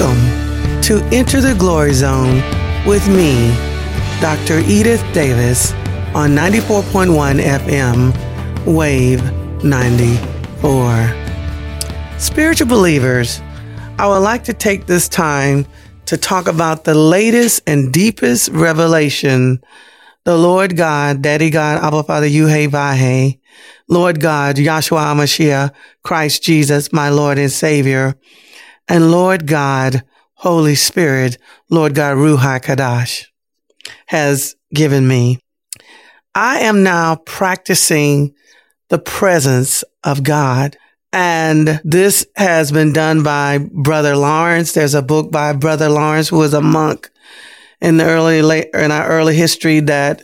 Welcome to Enter the Glory Zone with me, Dr. Edith Davis, on 94.1 FM, Wave 94. Spiritual believers, I would like to take this time to talk about the latest and deepest revelation the Lord God, Daddy God, Abba Father, Yuhay Vahay, Lord God, Yahshua Mashiach, Christ Jesus, my Lord and Savior, and Lord God, Holy Spirit, Lord God, Ruha Kadash, has given me. I am now practicing the presence of God. And this has been done by Brother Lawrence. There's a book by Brother Lawrence, who was a monk in our early history that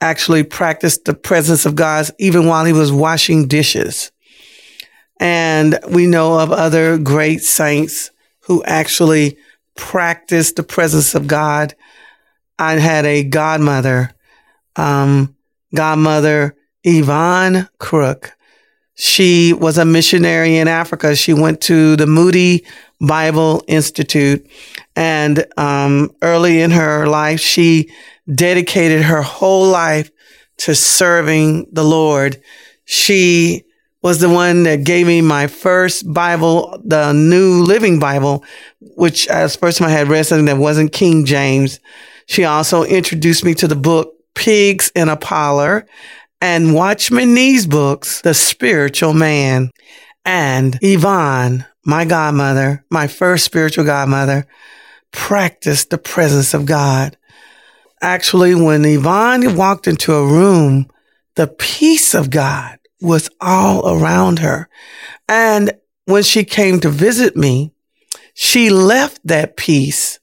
actually practiced the presence of God even while he was washing dishes. And we know of other great saints who actually practiced the presence of God. I had a godmother Yvonne Crook. She was a missionary in Africa. She went to the Moody Bible Institute, and early in her life, she dedicated her whole life to serving the Lord. She was the one that gave me my first Bible, the New Living Bible, which as the first time I had read something that wasn't King James. She also introduced me to the book Pigs in a Poller, and Watchman Nee's books, The Spiritual Man. And Yvonne, my godmother, my first spiritual godmother, practiced the presence of God. Actually, when Yvonne walked into a room, the peace of God was all around her. And when she came to visit me, she left that peace.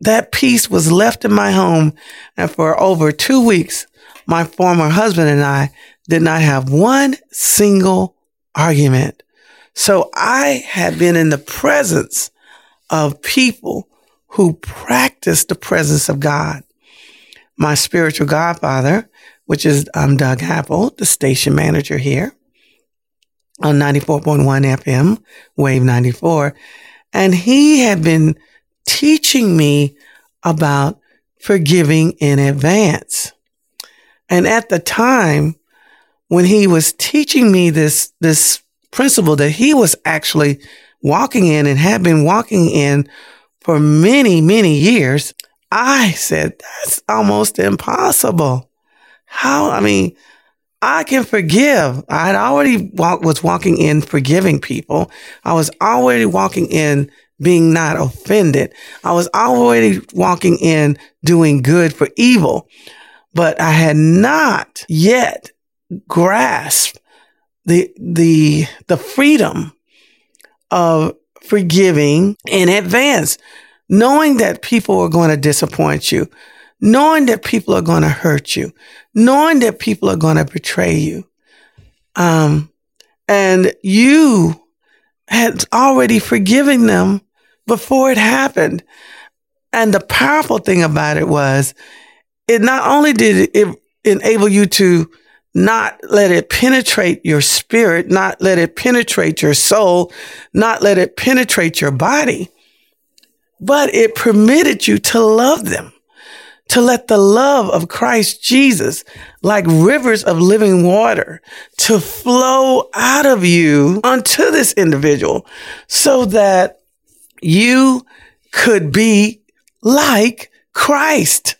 That peace was left in my home, and for over 2 weeks, my former husband and I did not have one single argument. So I had been in the presence of people who practiced the presence of God. My spiritual godfather, which is Doug Happel, the station manager here on 94.1 FM, Wave 94. And he had been teaching me about forgiving in advance. And at the time when he was teaching me this principle that he was actually walking in and had been walking in for many, many years, I said, that's almost impossible. I can forgive. I had already was walking in forgiving people. I was already walking in being not offended. I was already walking in doing good for evil. But I had not yet grasped the freedom of forgiving in advance, knowing that people are going to disappoint you, knowing that people are going to hurt you, knowing that people are going to betray you. And you had already forgiven them before it happened. And the powerful thing about it was, it not only did it enable you to not let it penetrate your spirit, not let it penetrate your soul, not let it penetrate your body, but it permitted you to love them, to let the love of Christ Jesus, like rivers of living water, to flow out of you onto this individual so that you could be like Christ.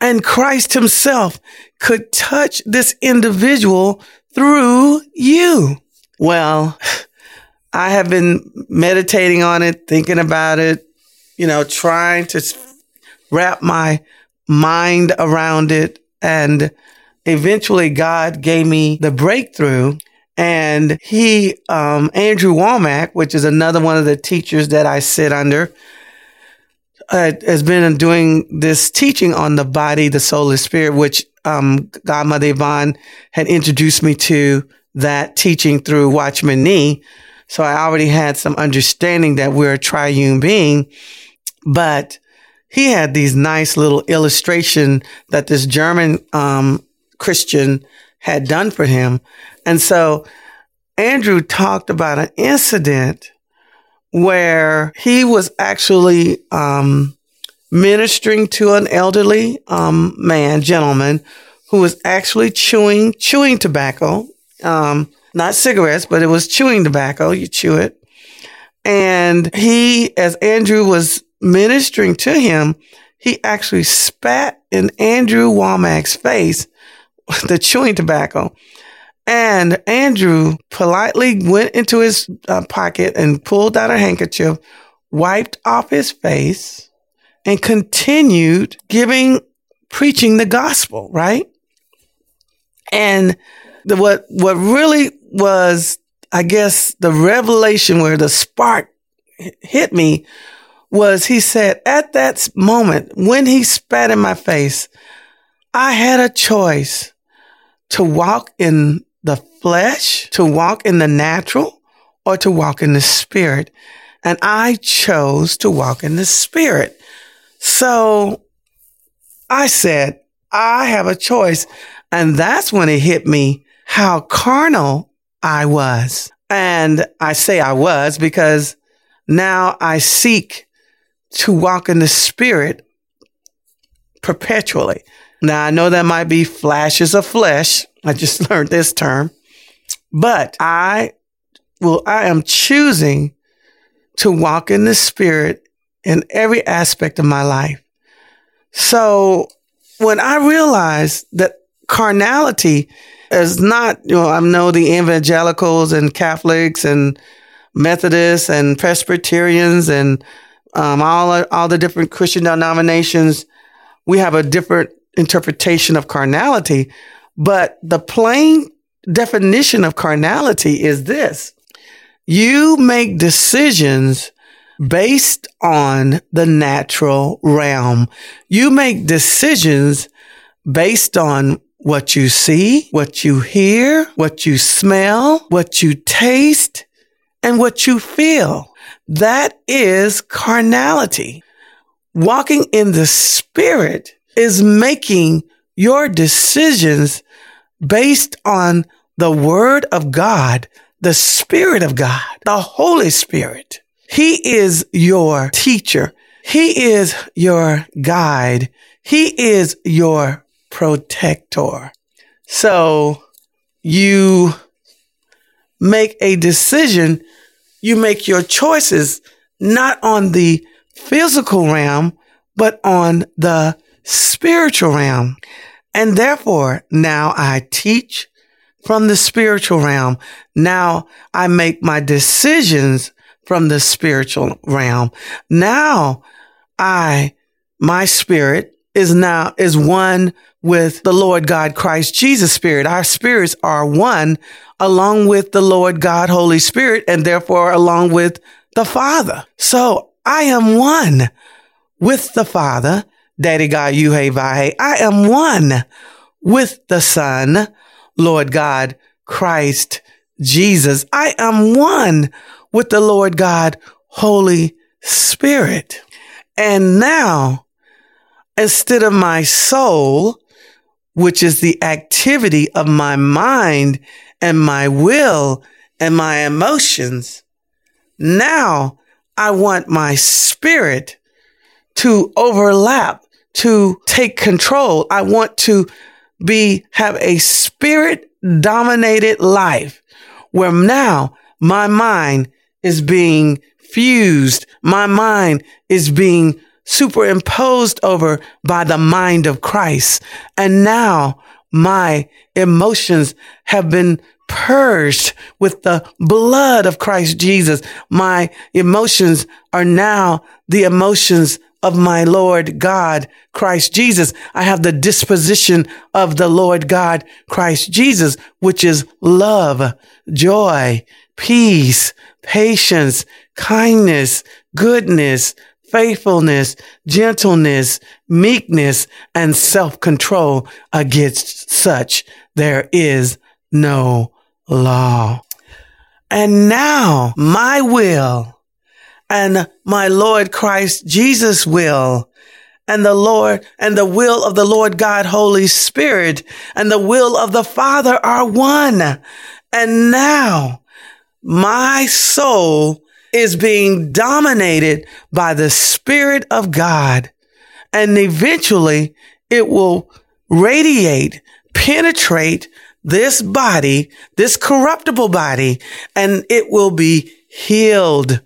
And Christ himself could touch this individual through you. Well, I have been meditating on it, thinking about it, trying to wrap my mind around it. And eventually God gave me the breakthrough. And he, Andrew Womack, which is another one of the teachers that I sit under, has been doing this teaching on the body, the soul, and spirit, which Godmother Yvonne had introduced me to that teaching through Watchman Nee. So I already had some understanding that we're a triune being. But he had these nice little illustration that this German Christian had done for him. And so Andrew talked about an incident where he was actually ministering to an elderly gentleman, who was actually chewing tobacco, not cigarettes, but it was chewing tobacco. You chew it. And he, as Andrew was ministering to him, he actually spat in Andrew Womack's face with the chewing tobacco. And Andrew politely went into his pocket and pulled out a handkerchief, wiped off his face, and continued preaching the gospel, right? And what really was, I guess, the revelation where the spark hit me was he said, at that moment, when he spat in my face, I had a choice to walk in the flesh, to walk in the natural, or to walk in the spirit. And I chose to walk in the spirit. So I said, I have a choice. And that's when it hit me how carnal I was. And I say I was because now I seek to walk in the spirit perpetually. Now, I know that might be flashes of flesh. I just learned this term. But I am choosing to walk in the spirit in every aspect of my life. So when I realized that carnality is not, I know the evangelicals and Catholics and Methodists and Presbyterians and all the different Christian denominations, we have a different interpretation of carnality. But the plain definition of carnality is this: you make decisions based on the natural realm. You make decisions based on what you see, what you hear, what you smell, what you taste, and what you feel. That is carnality. Walking in the spirit is making your decisions based on the word of God, the spirit of God, the Holy Spirit. He is your teacher. He is your guide. He is your protector. So you make a decision. You make your choices not on the physical realm, but on the spiritual realm. And therefore, now I teach from the spiritual realm. Now I make my decisions from the spiritual realm. Now my spirit is one with the Lord God Christ Jesus Spirit. Our spirits are one along with the Lord God Holy Spirit, and therefore along with the Father. So I am one with the Father, Daddy God, Yuhay Vahay. I am one with the Son, Lord God, Christ, Jesus. I am one with the Lord God, Holy Spirit. And now, instead of my soul, which is the activity of my mind and my will and my emotions, now I want my spirit to overlap, to take control. I want to have a spirit-dominated life where now my mind is being fused. My mind is being superimposed over by the mind of Christ. And now my emotions have been purged with the blood of Christ Jesus. My emotions are now the emotions of my Lord God, Christ Jesus. I have the disposition of the Lord God, Christ Jesus, which is love, joy, peace, patience, kindness, goodness, faithfulness, gentleness, meekness, and self-control. Against such there is no law. And now my will and my Lord Christ Jesus' will, and the will of the Lord God Holy Spirit, and the will of the Father are one. And now my soul is being dominated by the Spirit of God, and eventually it will radiate, penetrate this body, this corruptible body, and it will be healed.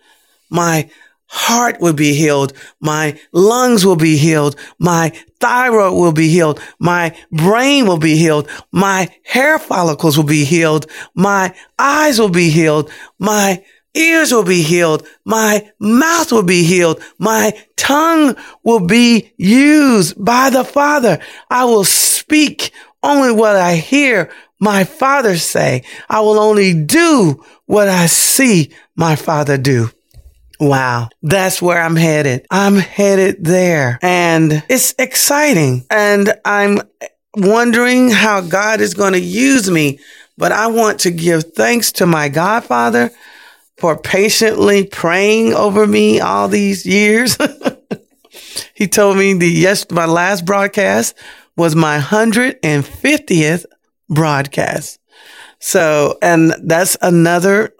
My heart will be healed. My lungs will be healed. My thyroid will be healed. My brain will be healed. My hair follicles will be healed. My eyes will be healed. My ears will be healed. My mouth will be healed. My tongue will be used by the Father. I will speak only what I hear my Father say. I will only do what I see my Father do. Wow. That's where I'm headed. I'm headed there. And it's exciting. And I'm wondering how God is going to use me. But I want to give thanks to my Godfather for patiently praying over me all these years. He told me my last broadcast was my 150th broadcast. So, and that's another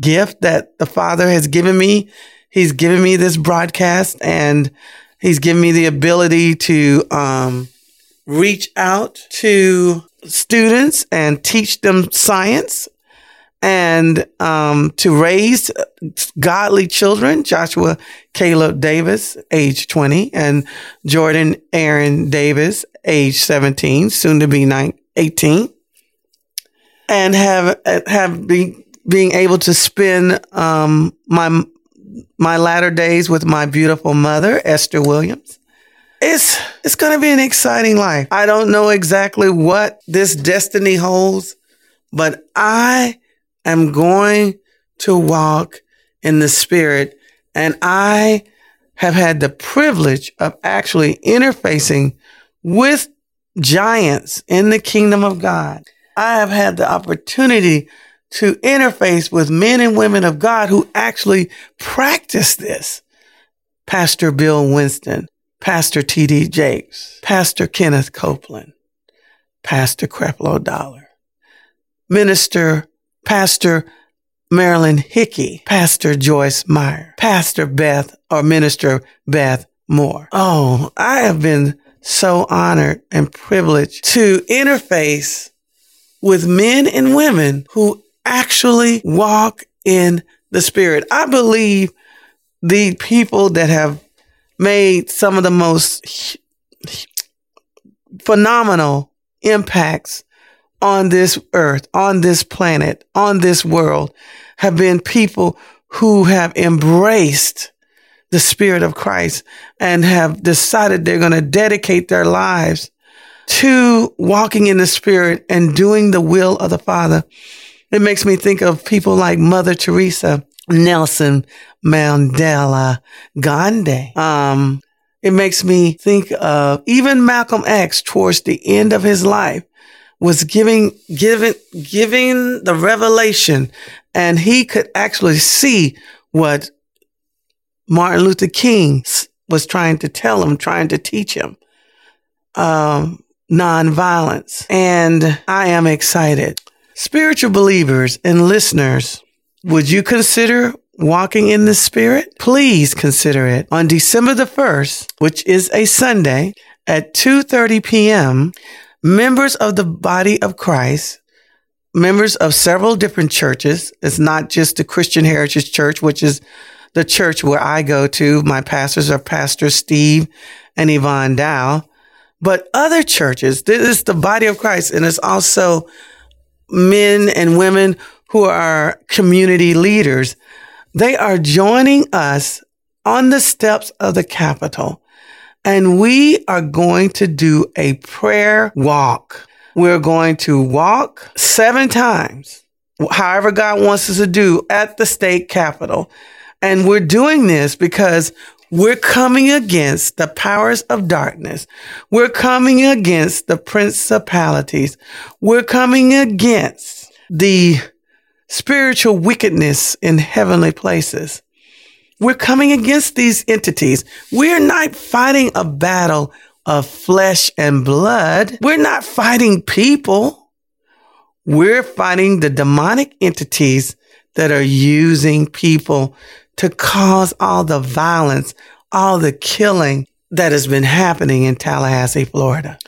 gift that the Father has given me. He's given me this broadcast, and he's given me the ability to reach out to students and teach them science, and to raise godly children, Joshua Caleb Davis, age 20, and Jordan Aaron Davis, age 17, soon to be 18, and being able to spend my latter days with my beautiful mother, Esther Williams. It's going to be an exciting life. I don't know exactly what this destiny holds, but I'm going to walk in the Spirit, and I have had the privilege of actually interfacing with giants in the kingdom of God. I have had the opportunity to interface with men and women of God who actually practice this. Pastor Bill Winston, Pastor T.D. Jakes, Pastor Kenneth Copeland, Pastor Creflo Dollar, Pastor Marilyn Hickey, Pastor Joyce Meyer, Minister Beth Moore. Oh, I have been so honored and privileged to interface with men and women who actually walk in the Spirit. I believe the people that have made some of the most phenomenal impacts on this earth, on this planet, on this world, have been people who have embraced the Spirit of Christ and have decided they're going to dedicate their lives to walking in the Spirit and doing the will of the Father. It makes me think of people like Mother Teresa, Nelson Mandela, Gandhi. It makes me think of even Malcolm X towards the end of his life. Was giving the revelation, and he could actually see what Martin Luther King was trying to tell him, trying to teach him, nonviolence. And I am excited. Spiritual believers and listeners, would you consider walking in the Spirit? Please consider it. On December the 1st, which is a Sunday, at 2:30 p.m., members of the body of Christ, members of several different churches. It's not just the Christian Heritage Church, which is the church where I go to. My pastors are Pastor Steve and Yvonne Dow, but other churches. This is the body of Christ, and it's also men and women who are community leaders. They are joining us on the steps of the Capitol. And we are going to do a prayer walk. We're going to walk 7 times, however God wants us to do, at the state capitol. And we're doing this because we're coming against the powers of darkness. We're coming against the principalities. We're coming against the spiritual wickedness in heavenly places. We're coming against these entities. We're not fighting a battle of flesh and blood. We're not fighting people. We're fighting the demonic entities that are using people to cause all the violence, all the killing that has been happening in Tallahassee, Florida.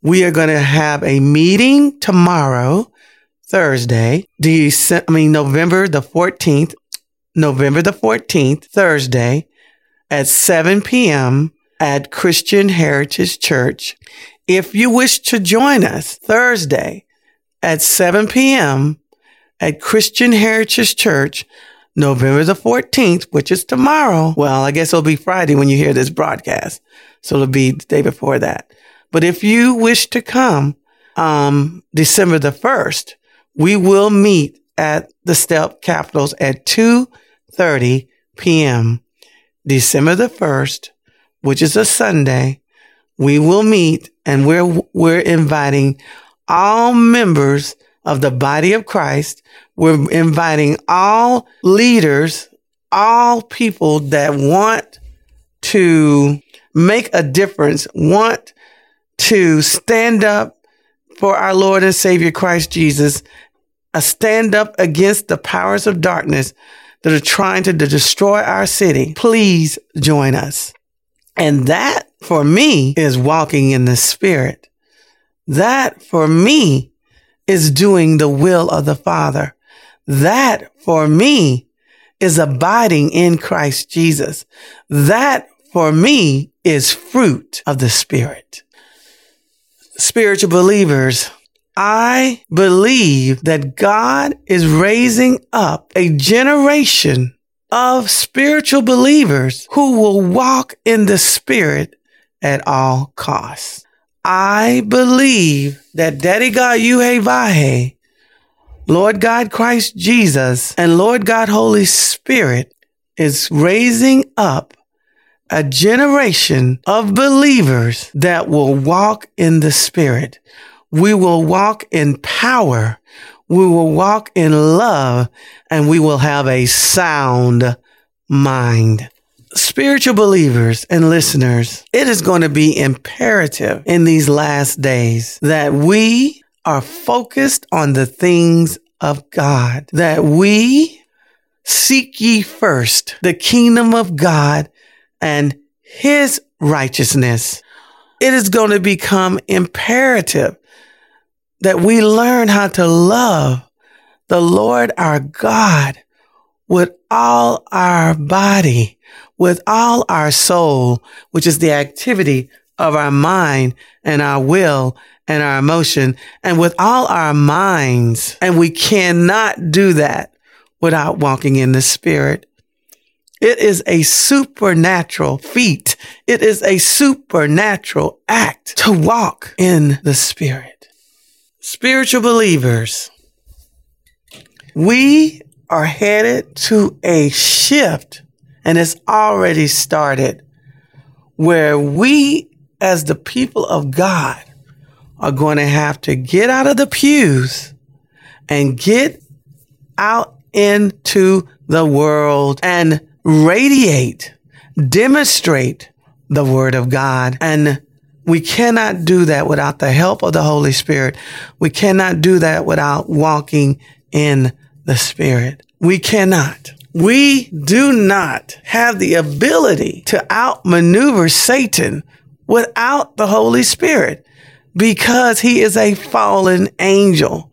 We are going to have a meeting tomorrow, Thursday, November the 14th, Thursday at 7 p.m. at Christian Heritage Church. If you wish to join us Thursday at 7 p.m. at Christian Heritage Church, November the 14th, which is tomorrow. Well, I guess it'll be Friday when you hear this broadcast. So it'll be the day before that. But if you wish to come, December the 1st, we will meet at the Step Capitals at 2:30 p.m. December the 1st, which is a Sunday. We will meet, and we're inviting all members of the body of Christ. We're inviting all leaders, all people that want to make a difference, want to stand up for our Lord and Savior Christ Jesus, a stand up against the powers of darkness that are trying to destroy our city. Please join us. And that, for me, is walking in the Spirit. That, for me, is doing the will of the Father. That, for me, is abiding in Christ Jesus. That, for me, is fruit of the Spirit. Spiritual believers, I believe that God is raising up a generation of spiritual believers who will walk in the Spirit at all costs. I believe that Daddy God Yuhay Vahay, Lord God Christ Jesus, and Lord God Holy Spirit is raising up a generation of believers that will walk in the Spirit. We will walk in power. We will walk in love, and we will have a sound mind. Spiritual believers and listeners, it is going to be imperative in these last days that we are focused on the things of God, that we seek ye first the kingdom of God and his righteousness. It is going to become imperative that we learn how to love the Lord our God with all our body, with all our soul, which is the activity of our mind and our will and our emotion, and with all our minds. And we cannot do that without walking in the Spirit. It is a supernatural feat. It is a supernatural act to walk in the Spirit. Spiritual believers, we are headed to a shift, and it's already started, where we as the people of God are going to have to get out of the pews and get out into the world and radiate, demonstrate the word of God. And we cannot do that without the help of the Holy Spirit. We cannot do that without walking in the Spirit. We cannot. We do not have the ability to outmaneuver Satan without the Holy Spirit, because he is a fallen angel.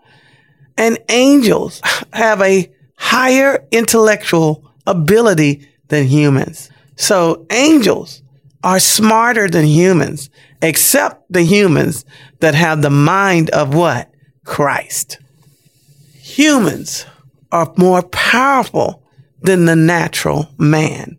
And angels have a higher intellectual ability than humans. So angels are smarter than humans, except the humans that have the mind of what? Christ. Humans are more powerful than the natural man.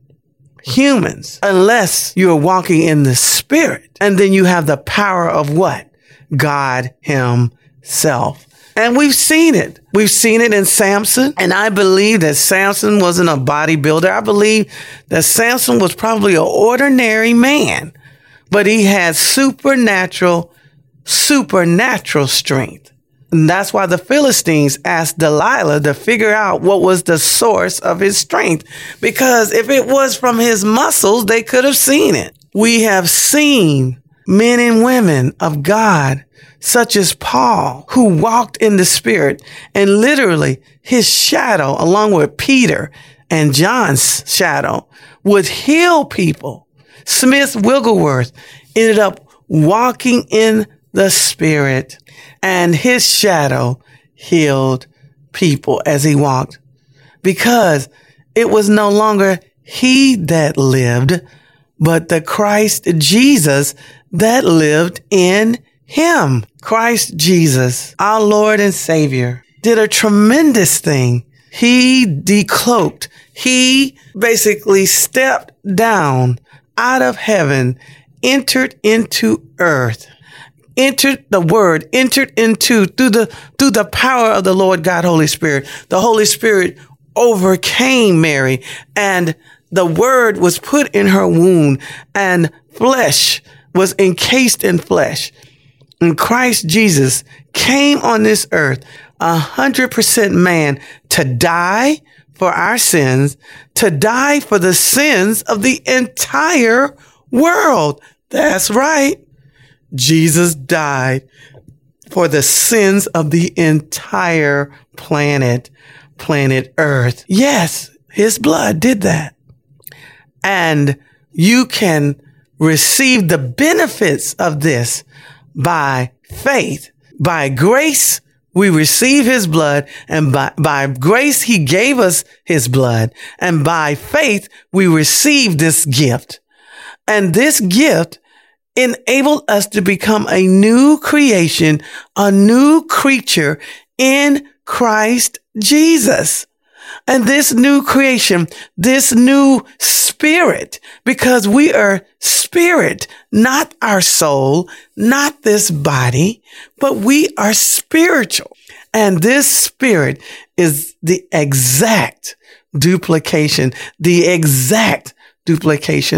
Humans, unless you're walking in the Spirit, and then you have the power of what? God himself. And we've seen it. We've seen it in Samson. And I believe that Samson wasn't a bodybuilder. I believe that Samson was probably an ordinary man, but he had supernatural strength. And that's why the Philistines asked Delilah to figure out what was the source of his strength. Because if it was from his muscles, they could have seen it. We have seen men and women of God, such as Paul, who walked in the Spirit, and literally his shadow, along with Peter and John's shadow, would heal people. Smith Wigglesworth ended up walking in the Spirit, and his shadow healed people as he walked, because it was no longer he that lived, but the Christ Jesus that lived in him. Christ Jesus, our Lord and Savior, did a tremendous thing. He decloaked. He basically stepped down out of heaven, entered into earth, entered the Word, entered into through the power of the Lord God, Holy Spirit. The Holy Spirit overcame Mary, and the Word was put in her womb, and flesh was encased in flesh. And Christ Jesus came on this earth, 100% man, to die for our sins, to die for the sins of the entire world. That's right. Jesus died for the sins of the entire planet Earth. Yes, his blood did that. And you can receive the benefits of this by faith. By grace, we receive his blood, and by grace, he gave us his blood. And by faith, we receive this gift. And this gift enabled us to become a new creation, a new creature in Christ Jesus. And this new creation, this new spirit, because we are spirit, not our soul, not this body, but we are spiritual. And this spirit is the exact duplication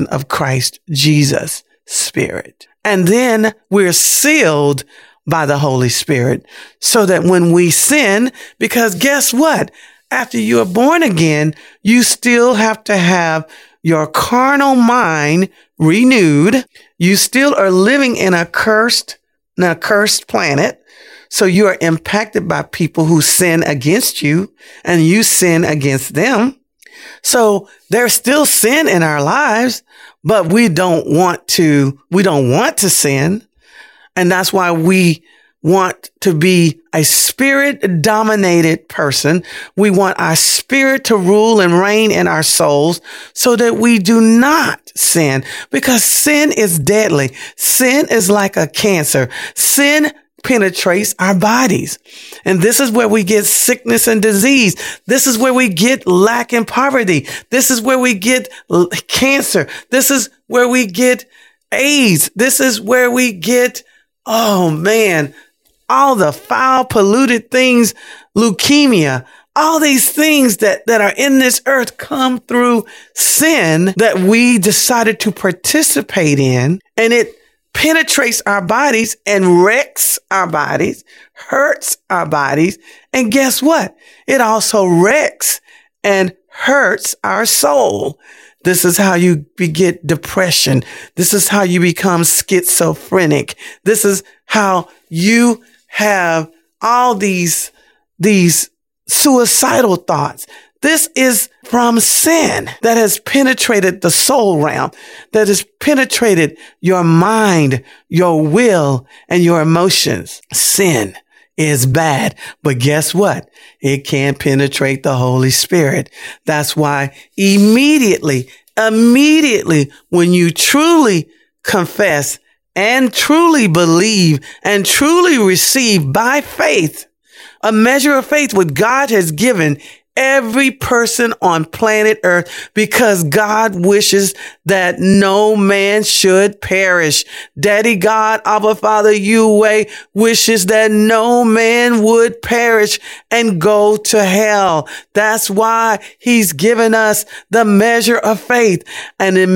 of Christ Jesus' spirit. And then we're sealed by the Holy Spirit, so that when we sin, because guess what? After you are born again, you still have to have your carnal mind renewed. You still are living in a cursed planet. So you are impacted by people who sin against you, and you sin against them. So there's still sin in our lives, but we don't want to sin. And that's why we want to be a spirit-dominated person. We want our spirit to rule and reign in our souls so that we do not sin, because sin is deadly. Sin is like a cancer. Sin penetrates our bodies. And this is where we get sickness and disease. This is where we get lack and poverty. This is where we get cancer. This is where we get AIDS. This is where we get, oh man, all the foul, polluted things, leukemia, all these things that are in this earth come through sin that we decided to participate in. And it penetrates our bodies and wrecks our bodies, hurts our bodies. And guess what? It also wrecks and hurts our soul. This is how you get depression. This is how you become schizophrenic. This is how you have all these suicidal thoughts. This is from sin that has penetrated the soul realm, that has penetrated your mind, your will, and your emotions. Sin is bad, but guess what? It can penetrate the Holy Spirit. That's why immediately when you truly confess and truly believe and truly receive by faith, a measure of faith what God has given every person on planet Earth, because God wishes that no man should perish. Daddy God, Abba Father, Yuhay wishes that no man would perish and go to hell. That's why he's given us the measure of faith. And the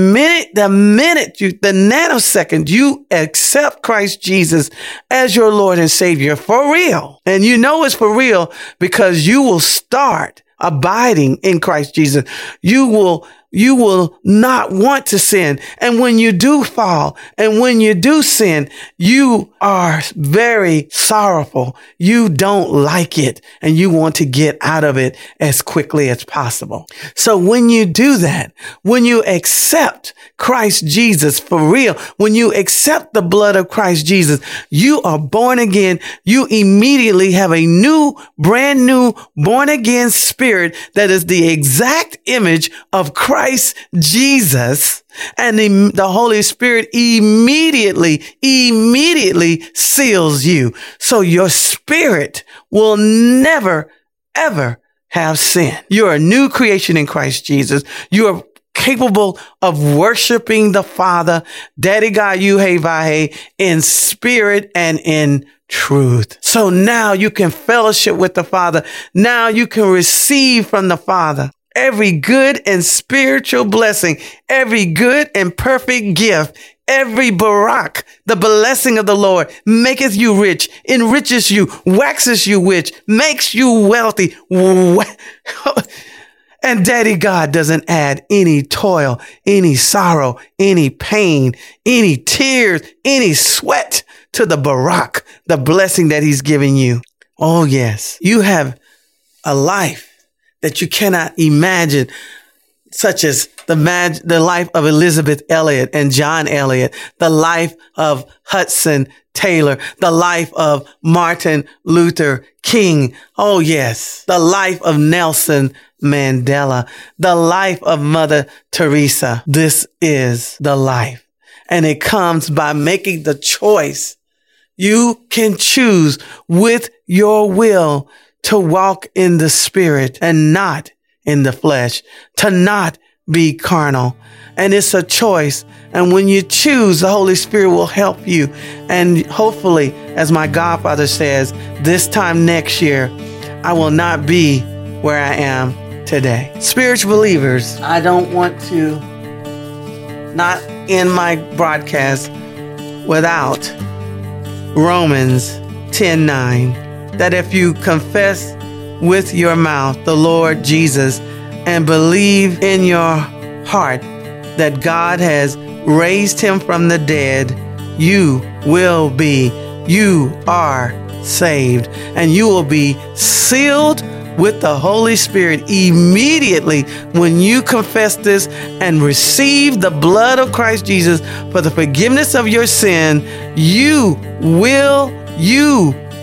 nanosecond you accept Christ Jesus as your Lord and Savior for real, and you know it's for real because you will start abiding in Christ Jesus. You will you will not want to sin. And when you do fall and when you do sin, you are very sorrowful. You don't like it and you want to get out of it as quickly as possible. So when you do that, when you accept Christ Jesus for real, when you accept the blood of Christ Jesus, you are born again. You immediately have a new, brand new, born again spirit that is the exact image of Christ Jesus, and the Holy Spirit immediately seals you. So your spirit will never, ever have sin. You're a new creation in Christ Jesus. You are capable of worshiping the Father, Daddy God, Yuhay Vahay, in spirit and in truth. So now you can fellowship with the Father. Now you can receive from the Father every good and spiritual blessing, every good and perfect gift, every barak, the blessing of the Lord, maketh you rich, enriches you, waxes you rich, makes you wealthy. And Daddy God doesn't add any toil, any sorrow, any pain, any tears, any sweat to the barak, the blessing that he's given you. Oh, yes. You have a life that you cannot imagine, such as the life of Elizabeth Elliot and John Elliot, the life of Hudson Taylor, the life of Martin Luther King. Oh, yes. The life of Nelson Mandela, the life of Mother Teresa. This is the life. And it comes by making the choice. You can choose with your will to walk in the spirit and not in the flesh, to not be carnal. And it's a choice. And when you choose, the Holy Spirit will help you. And hopefully, as my godfather says, this time next year, I will not be where I am today. Spiritual believers, I don't want to not end my broadcast without Romans 10:9. That if you confess with your mouth the Lord Jesus and believe in your heart that God has raised him from the dead, you are saved, and you will be sealed with the Holy Spirit immediately when you confess this and receive the blood of Christ Jesus for the forgiveness of your sin. You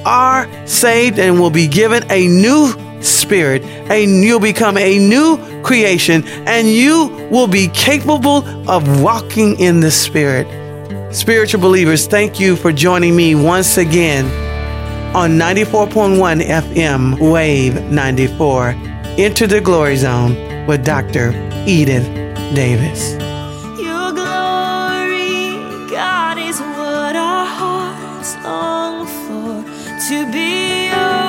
are saved and will be given a new spirit, and you'll become a new creation, and you will be capable of walking in the spirit. Spiritual believers, thank you for joining me once again on 94.1 FM Wave 94. Enter the Glory Zone with Dr. Edith Davis. Your glory, God, is what our hearts long for. To be yours.